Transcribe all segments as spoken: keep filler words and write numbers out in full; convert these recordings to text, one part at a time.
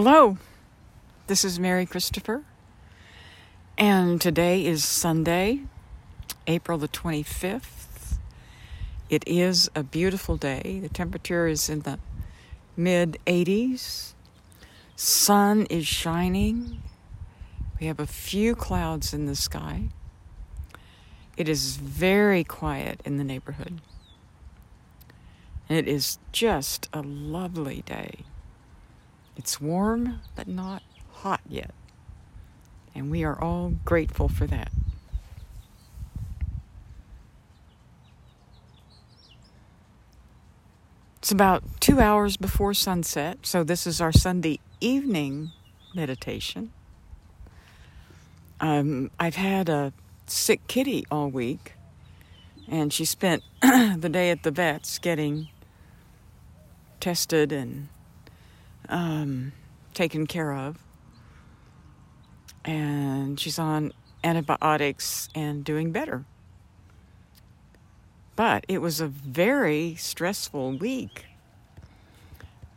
Hello, this is Mary Christopher, and today is Sunday, April the twenty-fifth. It is a beautiful day. The temperature is in the mid eighties. Sun is shining. We have a few clouds in the sky. It is very quiet in the neighborhood. And it is just a lovely day. It's warm, but not hot yet. And we are all grateful for that. It's about two hours before sunset, so this is our Sunday evening meditation. Um, I've had a sick kitty all week, and she spent the day at the vet's getting tested and Um, taken care of, and she's on antibiotics and doing better. But it was a very stressful week,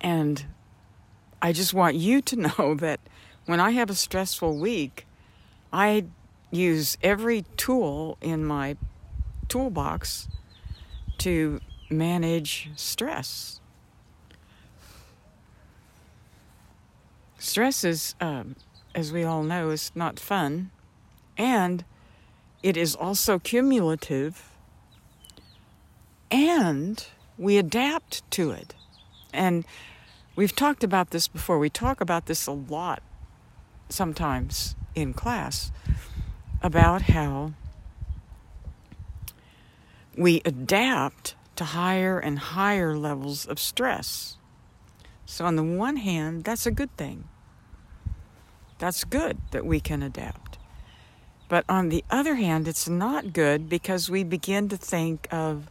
and I just want you to know that when I have a stressful week, I use every tool in my toolbox to manage stress. Stress is, um, as we all know, is not fun, and it is also cumulative, and we adapt to it. And we've talked about this before. We talk about this a lot sometimes in class about how we adapt to higher and higher levels of stress. So on the one hand, that's a good thing. That's good that we can adapt. But on the other hand, it's not good because we begin to think of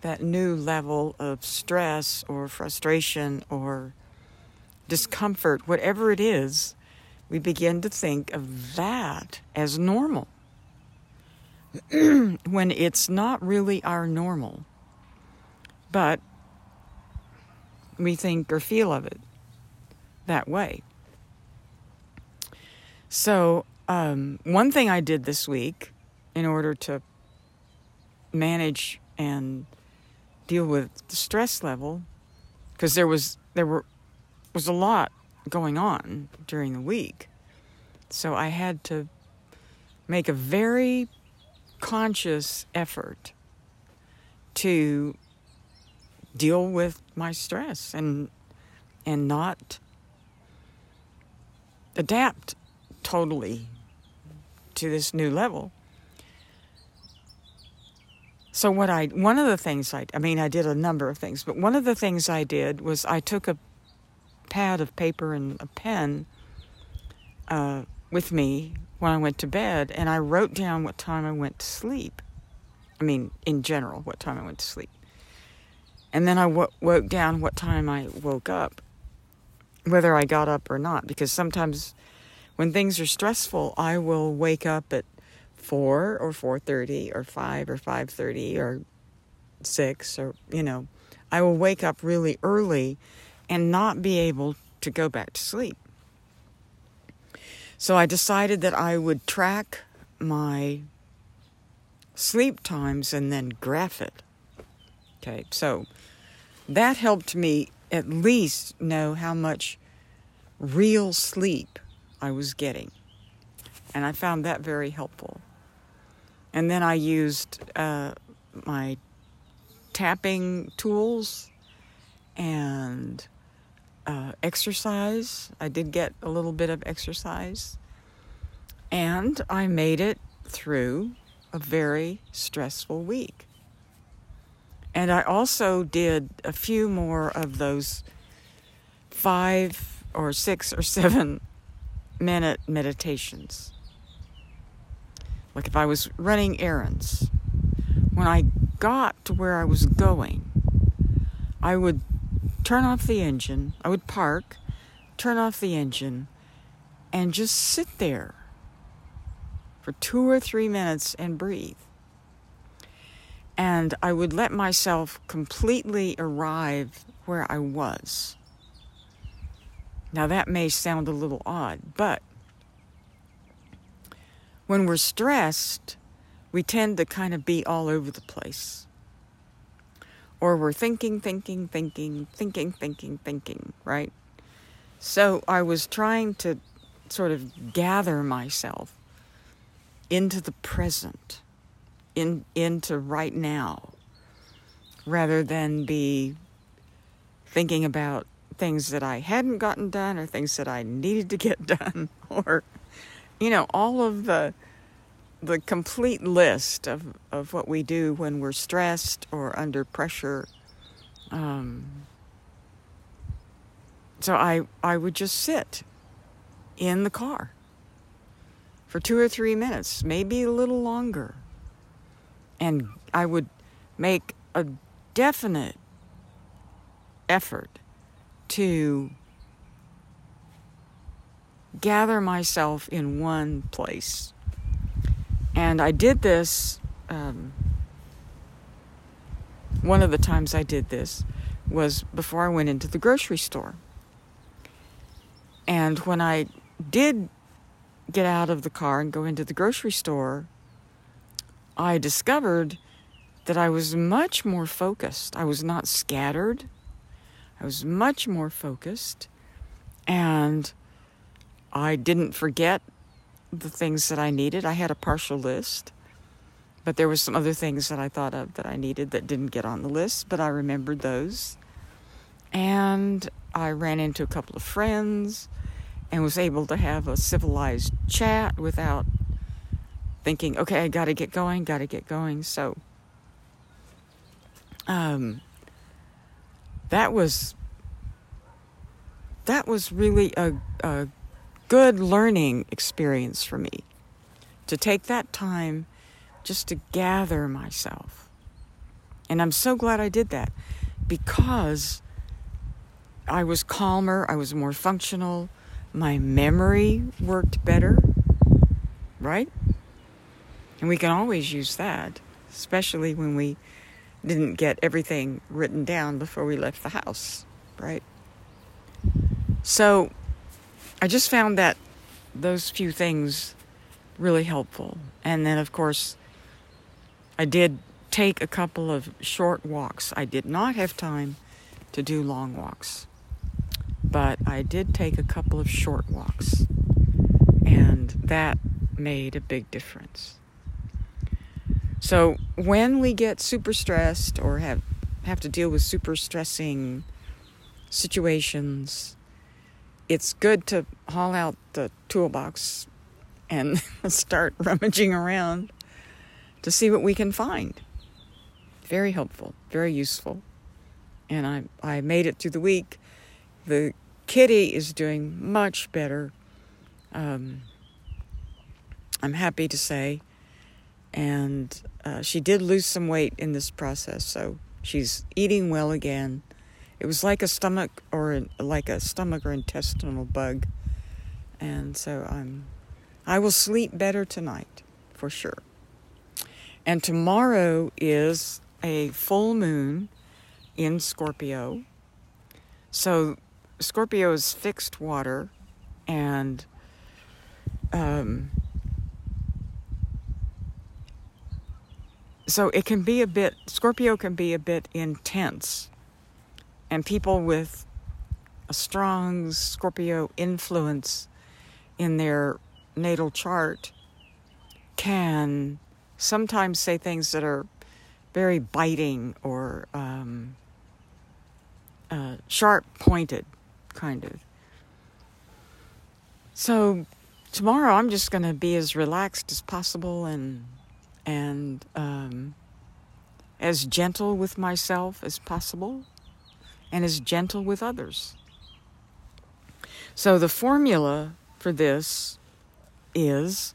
that new level of stress or frustration or discomfort, whatever it is, we begin to think of that as normal when it's not really our normal. But we think or feel of it that way. So um, one thing I did this week in order to manage and deal with the stress level, because there was there were was a lot going on during the week, so I had to make a very conscious effort to deal with my stress and and not adapt totally to this new level. So what I one of the things I I mean I did a number of things, but one of the things I did was I took a pad of paper and a pen uh, with me when I went to bed, and I wrote down what time I went to sleep. I mean, in general, what time I went to sleep. And then I w- wrote down what time I woke up, whether I got up or not. Because sometimes when things are stressful, I will wake up at four or four thirty or five or five thirty or six, or, you know, I will wake up really early and not be able to go back to sleep. So I decided that I would track my sleep times and then graph it. Okay, so that helped me at least know how much real sleep I was getting. And I found that very helpful. And then I used uh, my tapping tools and uh, exercise. I did get a little bit of exercise. And I made it through a very stressful week. And I also did a few more of those five or six or seven minute meditations. Like if I was running errands, when I got to where I was going, I would turn off the engine, I would park, turn off the engine, and just sit there for two or three minutes and breathe. And I would let myself completely arrive where I was. Now that may sound a little odd, but when we're stressed, we tend to kind of be all over the place. Or we're thinking, thinking, thinking, thinking, thinking, thinking, right? So I was trying to sort of gather myself into the present, in into right now, rather than be thinking about things that I hadn't gotten done or things that I needed to get done, or, you know, all of the the complete list of, of what we do when we're stressed or under pressure. Um, so I, I would just sit in the car for two or three minutes, maybe a little longer. And I would make a definite effort to gather myself in one place. And I did this, um, one of the times I did this was before I went into the grocery store. And when I did get out of the car and go into the grocery store, I discovered that I was much more focused. I was not scattered. I was much more focused, and I didn't forget the things that I needed. I had a partial list, but there were some other things that I thought of that I needed that didn't get on the list, but I remembered those. And I ran into a couple of friends and was able to have a civilized chat without thinking, okay, I gotta get going, gotta get going. So um, that was that was really a, a good learning experience for me, to take that time just to gather myself. And I'm so glad I did that, because I was calmer, I was more functional, my memory worked better, right? And we can always use that, especially when we didn't get everything written down before we left the house, right? So I just found that those few things really helpful. And then, of course, I did take a couple of short walks. I did not have time to do long walks, but I did take a couple of short walks, and that made a big difference. So when we get super stressed or have, have to deal with super stressing situations, it's good to haul out the toolbox and start rummaging around to see what we can find. Very helpful, very useful. And I, I made it through the week. The kitty is doing much better, um, I'm happy to say. And uh, she did lose some weight in this process, so she's eating well again. It was like a stomach or like a stomach or intestinal bug. And so I'm, I will sleep better tonight for sure. And tomorrow is a full moon in Scorpio. So Scorpio is fixed water, and um, so it can be a bit, Scorpio can be a bit intense. And people with a strong Scorpio influence in their natal chart can sometimes say things that are very biting or um, uh, sharp-pointed, kind of. So tomorrow I'm just going to be as relaxed as possible and and um, as gentle with myself as possible, and is gentle with others. So the formula for this is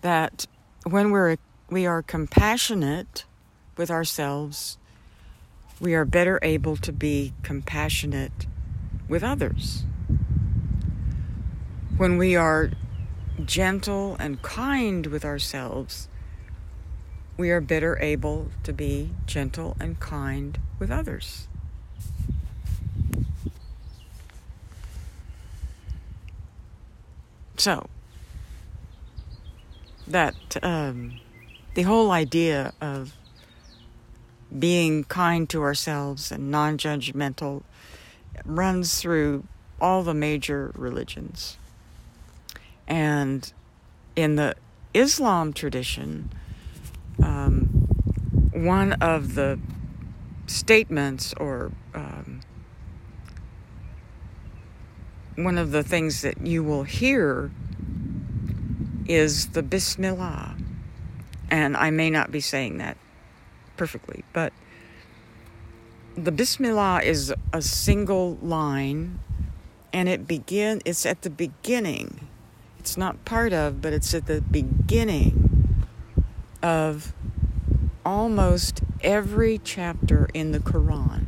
that when we're we are compassionate with ourselves, we are better able to be compassionate with others. When we are gentle and kind with ourselves, we are better able to be gentle and kind with others. So that um, the whole idea of being kind to ourselves and non-judgmental runs through all the major religions. And in the Islam tradition, um, one of the statements or um, one of the things that you will hear is the Bismillah. And I may not be saying that perfectly, but the Bismillah is a single line, and it begin. It's at the beginning. It's not part of, but it's at the beginning of almost every chapter in the Quran.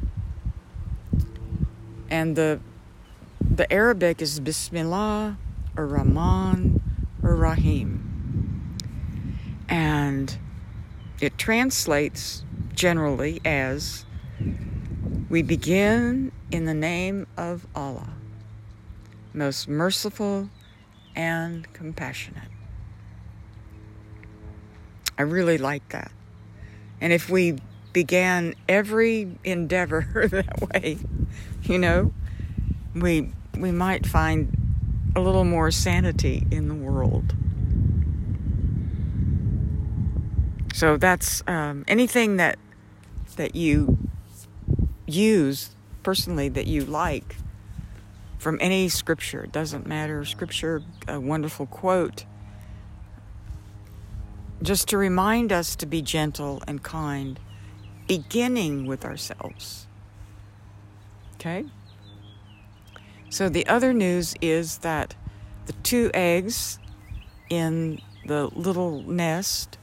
And the the Arabic is Bismillah, Ar-Rahman, Ar-Rahim. And it translates generally as, we begin in the name of Allah, most merciful and compassionate. I really like that. And if we began every endeavor that way, you know, we we might find a little more sanity in the world. So that's um, anything that that you use personally that you like from any scripture. It doesn't matter. Scripture, a wonderful quote, just to remind us to be gentle and kind, beginning with ourselves. Okay? So the other news is that the two eggs in the little nest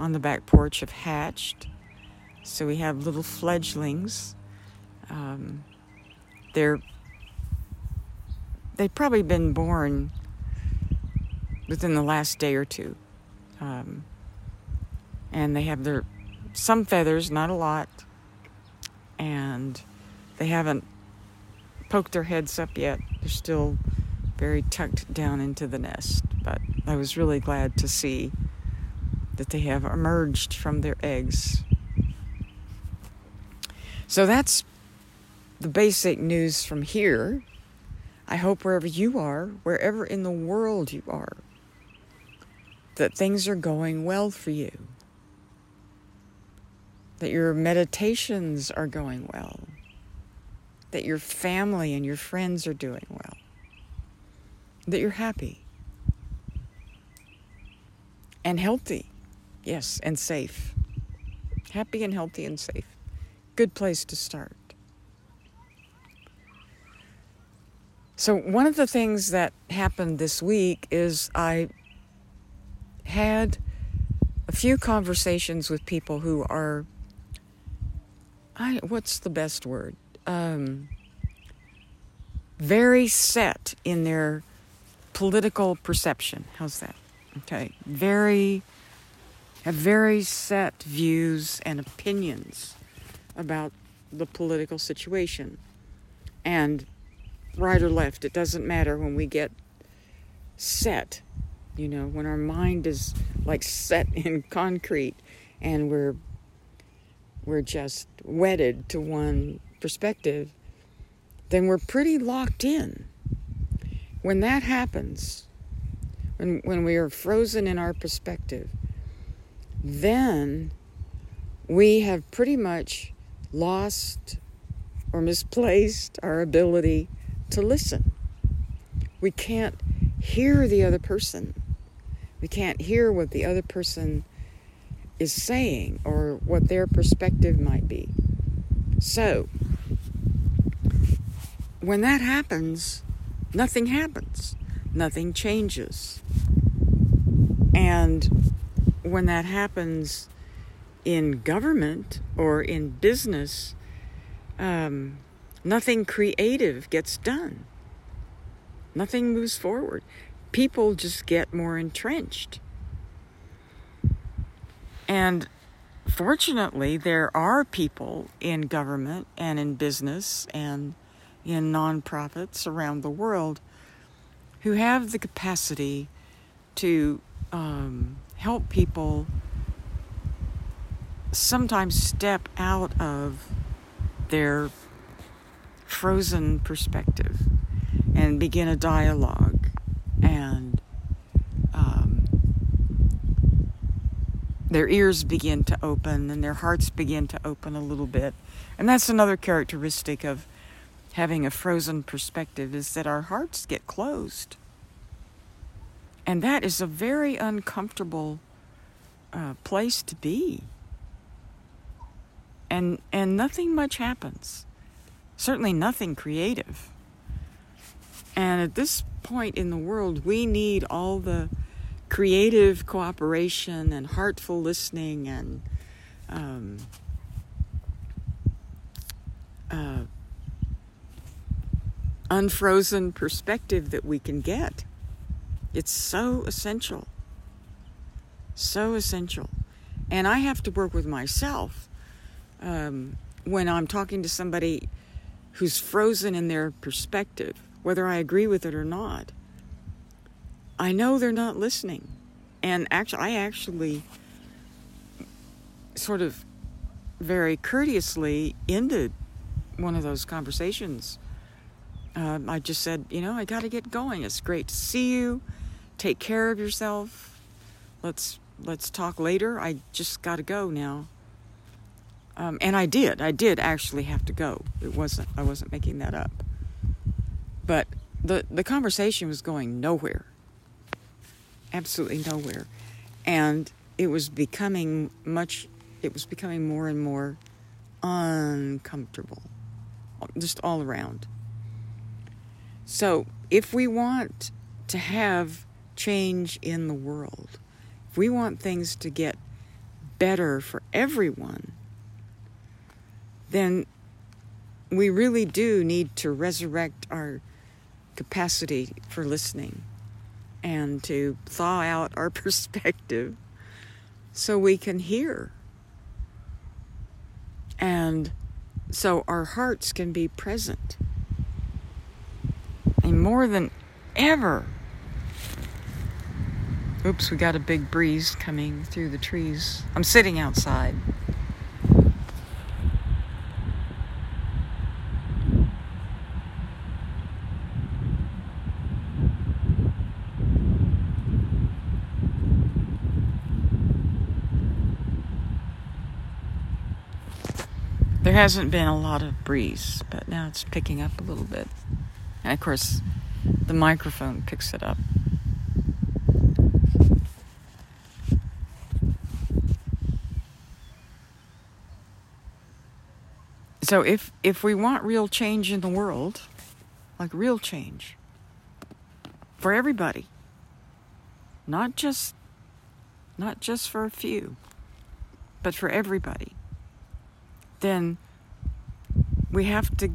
on the back porch have hatched. So we have little fledglings. Um, they're, they've probably been born within the last day or two. Um, And they have their, some feathers, not a lot. And they haven't poked their heads up yet. They're still very tucked down into the nest. But I was really glad to see that they have emerged from their eggs. So that's the basic news from here. I hope wherever you are, wherever in the world you are, that things are going well for you, that your meditations are going well, that your family and your friends are doing well, that you're happy and healthy, yes, and safe. Happy and healthy and safe. Good place to start. So one of the things that happened this week is I had a few conversations with people who are, I, what's the best word? Um, very set in their political perception. How's that? Okay. Very, have very set views and opinions about the political situation. And right or left, it doesn't matter when we get set. You know, when our mind is like set in concrete and we're we're just wedded to one perspective, then we're pretty locked in. When that happens, when when we are frozen in our perspective, then we have pretty much lost or misplaced our ability to listen. We can't hear the other person. We can't hear what the other person is saying or what their perspective might be. So, when that happens, nothing happens. Nothing changes. And when that happens in government or in business, um, nothing creative gets done. Nothing moves forward. People just get more entrenched. And fortunately, there are people in government and in business and in nonprofits around the world who have the capacity to um, help people sometimes step out of their frozen perspective and begin a dialogue and um, their ears begin to open and their hearts begin to open a little bit. And that's another characteristic of having a frozen perspective, is that our hearts get closed. And that is a very uncomfortable uh, place to be. And and nothing much happens. Certainly nothing creative. And at this point in the world, we need all the creative cooperation and heartful listening and um, uh, unfrozen perspective that we can get. It's so essential. So essential. And I have to work with myself. Um, when I'm talking to somebody who's frozen in their perspective, whether I agree with it or not, I know they're not listening. And actually, I actually sort of very courteously ended one of those conversations. Uh, I just said, you know, I got to get going. It's great to see you. Take care of yourself. Let's let's talk later. I just got to go now. Um, and I did. I did actually have to go. It wasn't. I wasn't making that up. But the the conversation was going nowhere. Absolutely nowhere. And it was becoming much. It was becoming more and more uncomfortable, just all around. So if we want to have change in the world, if we want things to get better for everyone, then we really do need to resurrect our capacity for listening and to thaw out our perspective so we can hear. And so our hearts can be present. And more than ever, oops, we got a big breeze coming through the trees. I'm sitting outside. There hasn't been a lot of breeze, but now it's picking up a little bit. And of course, the microphone picks it up. So if, if we want real change in the world, like real change, for everybody, not just, not just for a few, but for everybody, then we have to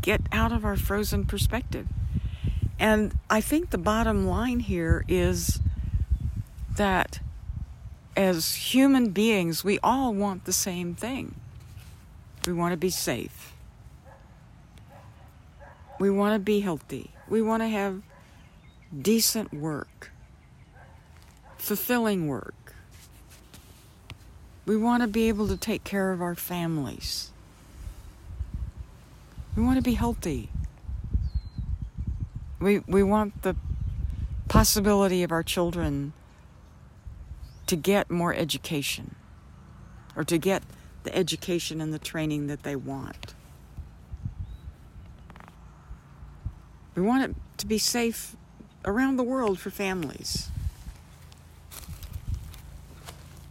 get out of our frozen perspective. And I think the bottom line here is that as human beings, we all want the same thing. We want to be safe. We want to be healthy. We want to have decent work, fulfilling work. We want to be able to take care of our families. We want to be healthy. We we want the possibility of our children to get more education, or to get the education and the training that they want. We want it to be safe around the world for families.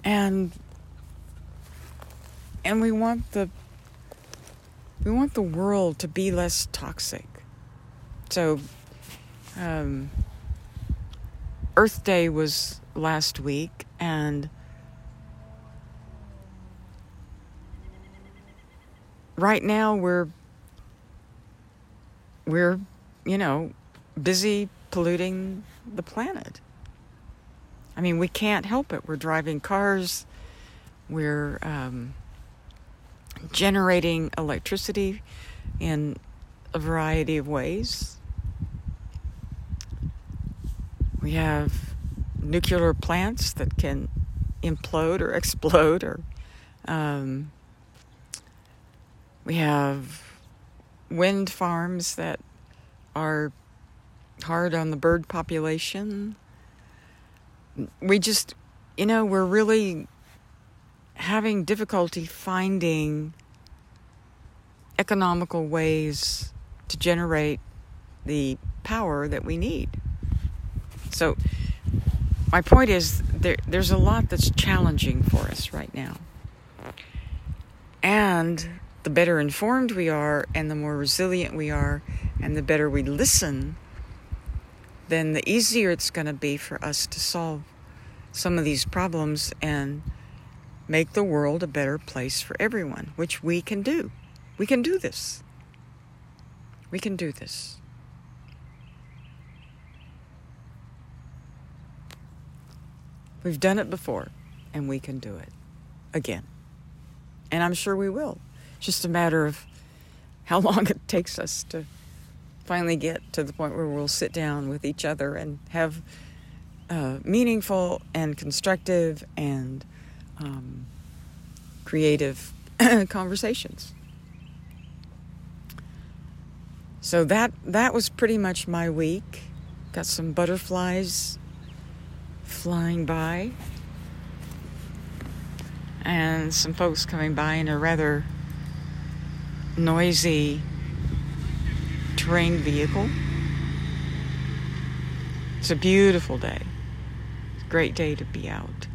And And we want the we want the world to be less toxic. So, um, Earth Day was last week, and right now we're we're you know busy polluting the planet. I mean, we can't help it. We're driving cars. We're um, generating electricity in a variety of ways. We have nuclear plants that can implode or explode, or um, we have wind farms that are hard on the bird population. We just, you know, we're really having difficulty finding economical ways to generate the power that we need. So my point is there, there's a lot that's challenging for us right now. And the better informed we are and the more resilient we are and the better we listen, then the easier it's going to be for us to solve some of these problems and make the world a better place for everyone, which we can do. We can do this. We can do this. We've done it before, and we can do it again. And I'm sure we will. It's just a matter of how long it takes us to finally get to the point where we'll sit down with each other and have uh, meaningful and constructive and um, creative conversations. So that that was pretty much my week. Got some butterflies flying by and some folks coming by in a rather noisy terrain vehicle. It's a beautiful day. It's a great day to be out.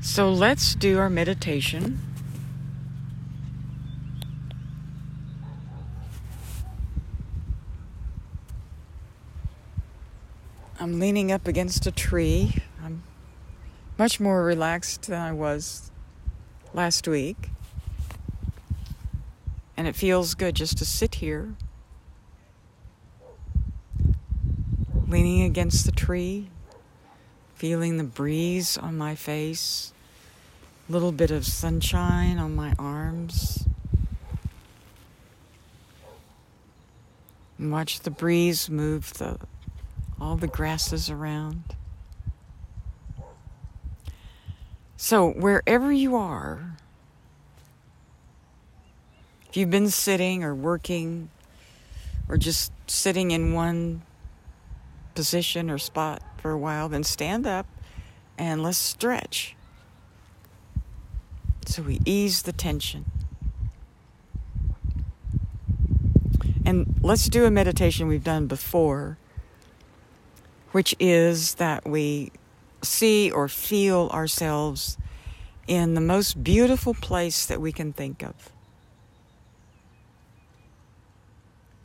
So let's do our meditation. I'm leaning up against a tree. I'm much more relaxed than I was last week. And it feels good just to sit here, leaning against the tree, feeling the breeze on my face, a little bit of sunshine on my arms. And watch the breeze move the all the grasses around. So wherever you are, if you've been sitting or working or just sitting in one position or spot for a while, then stand up and let's stretch. So we ease the tension. And let's do a meditation we've done before, which is that we see or feel ourselves in the most beautiful place that we can think of.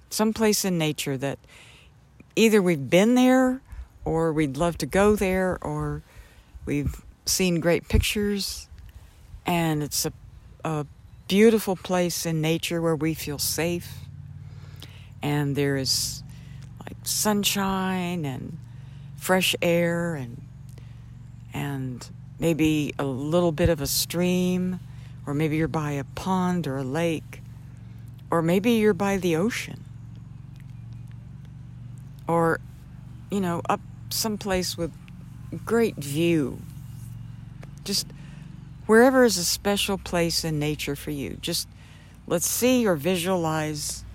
Some place in nature that either we've been there or we'd love to go there, or we've seen great pictures, and it's a, a beautiful place in nature where we feel safe, and there is like sunshine and fresh air and and maybe a little bit of a stream, or maybe you're by a pond or a lake, or maybe you're by the ocean, or, you know, up someplace with great view. Just wherever is a special place in nature for you. Just let's see or visualize.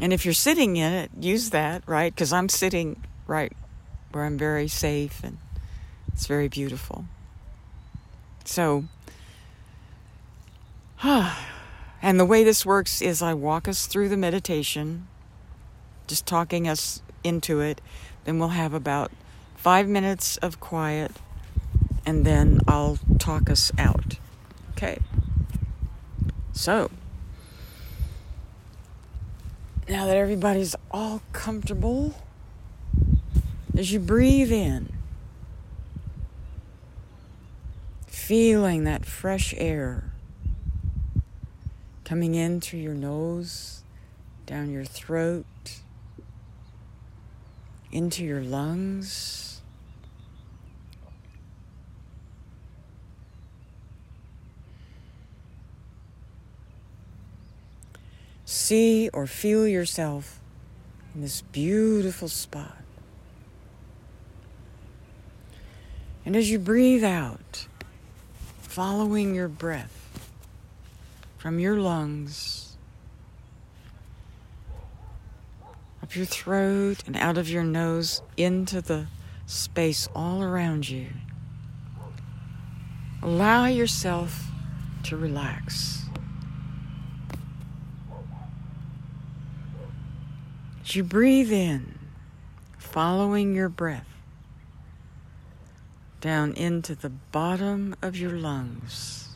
And if you're sitting in it, use that, right? Because I'm sitting right where I'm very safe and it's very beautiful. So, and the way this works is I walk us through the meditation, just talking us into it, then we'll have about five minutes of quiet, and then I'll talk us out. Okay. So, now that everybody's all comfortable, as you breathe in, feeling that fresh air coming in through your nose, down your throat, into your lungs. see or feel yourself in this beautiful spot. And as you breathe out, following your breath from your lungs, up your throat and out of your nose into the space all around you, allow yourself to relax. As you breathe in, following your breath, down into the bottom of your lungs.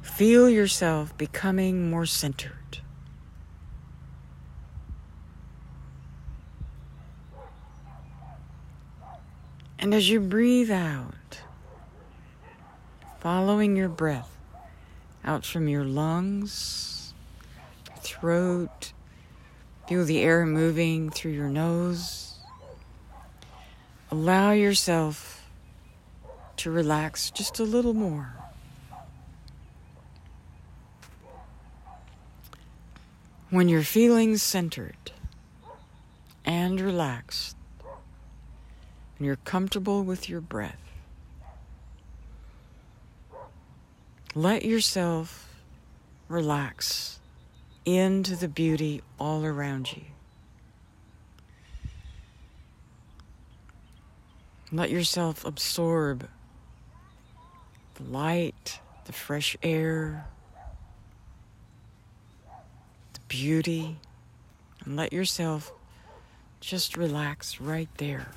Feel yourself becoming more centered. And as you breathe out, following your breath out from your lungs, throat, feel the air moving through your nose. Allow yourself to relax just a little more. When you're feeling centered and relaxed, and you're comfortable with your breath, let yourself relax into the beauty all around you. Let yourself absorb the light, the fresh air, the beauty, and let yourself just relax right there.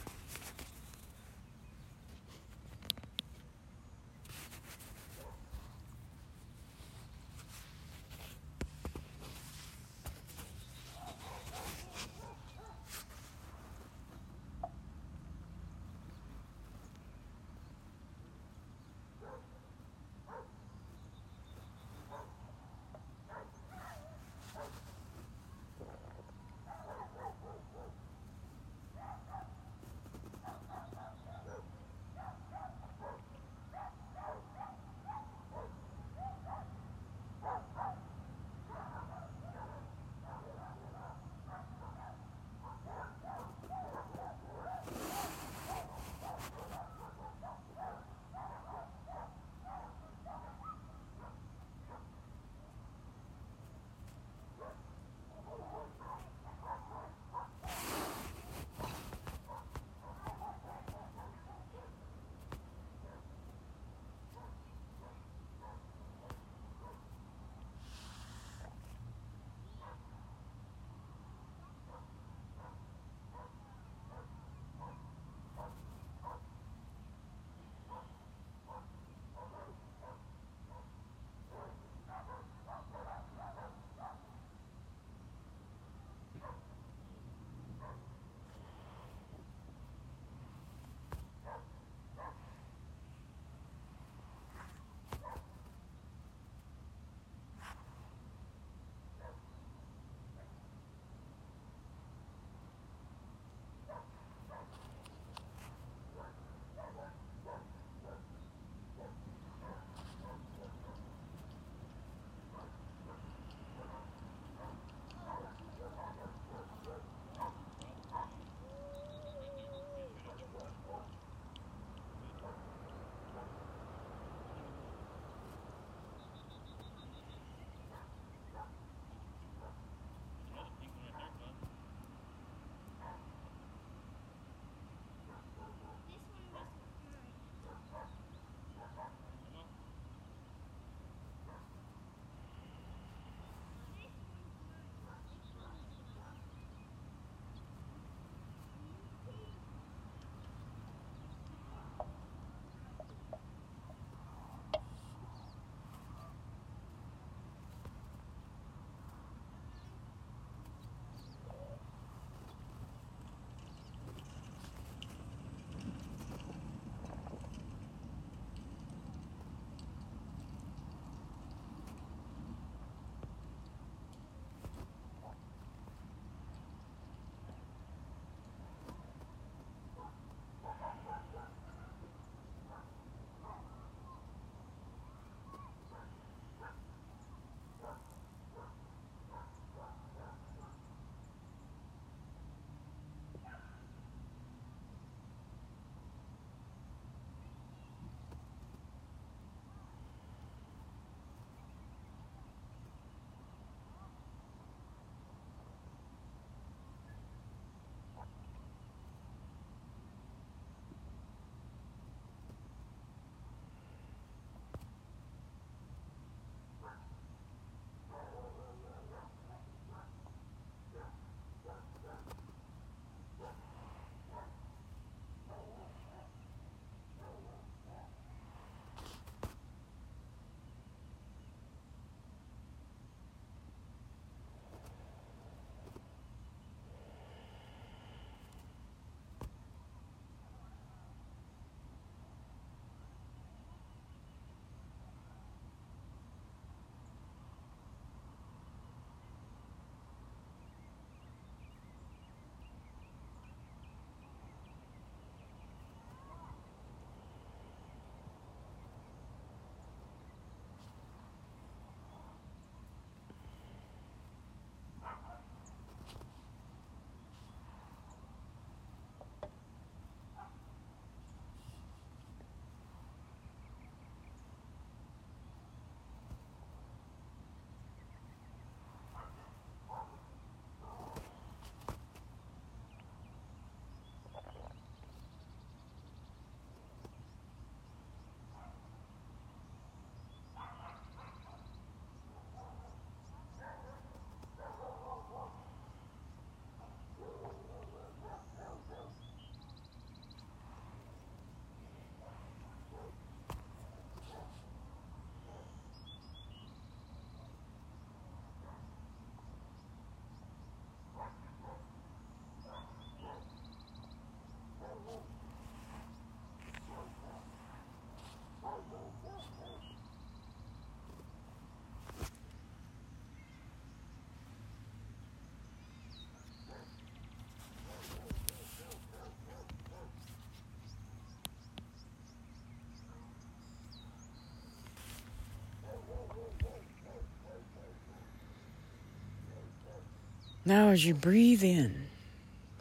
Now as you breathe in,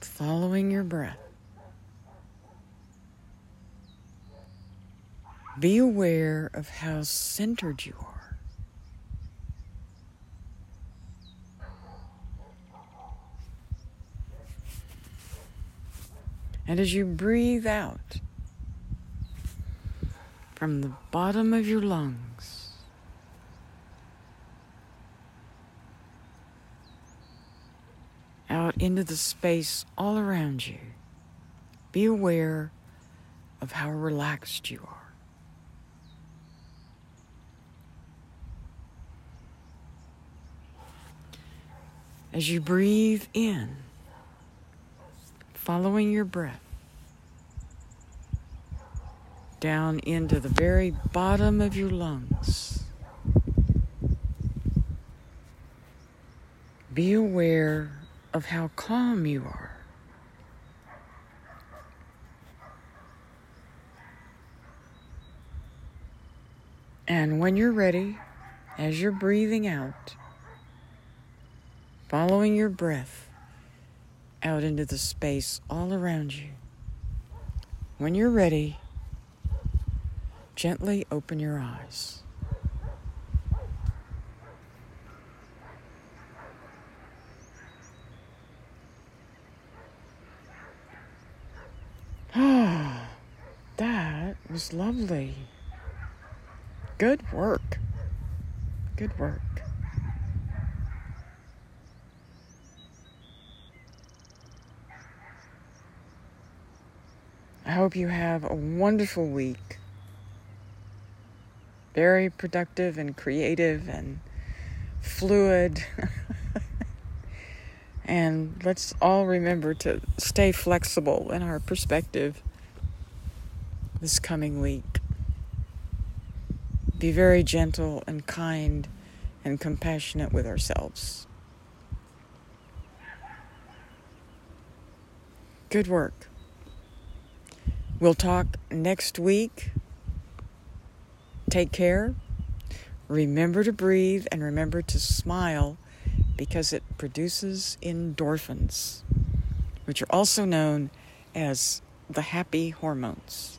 following your breath, be aware of how centered you are. And as you breathe out, from the bottom of your lungs, out into the space all around you, be aware of how relaxed you are. As you breathe in, following your breath, down into the very bottom of your lungs. Be aware of how calm you are. And when you're ready, as you're breathing out, following your breath, out into the space all around you. When you're ready, gently open your eyes. Ah, that was lovely. Good work. Good work. I hope you have a wonderful week. Very productive and creative and fluid. And let's all remember to stay flexible in our perspective this coming week. Be very gentle and kind and compassionate with ourselves. Good work. We'll talk next week. Take care. Remember to breathe and remember to smile because it produces endorphins, which are also known as the happy hormones.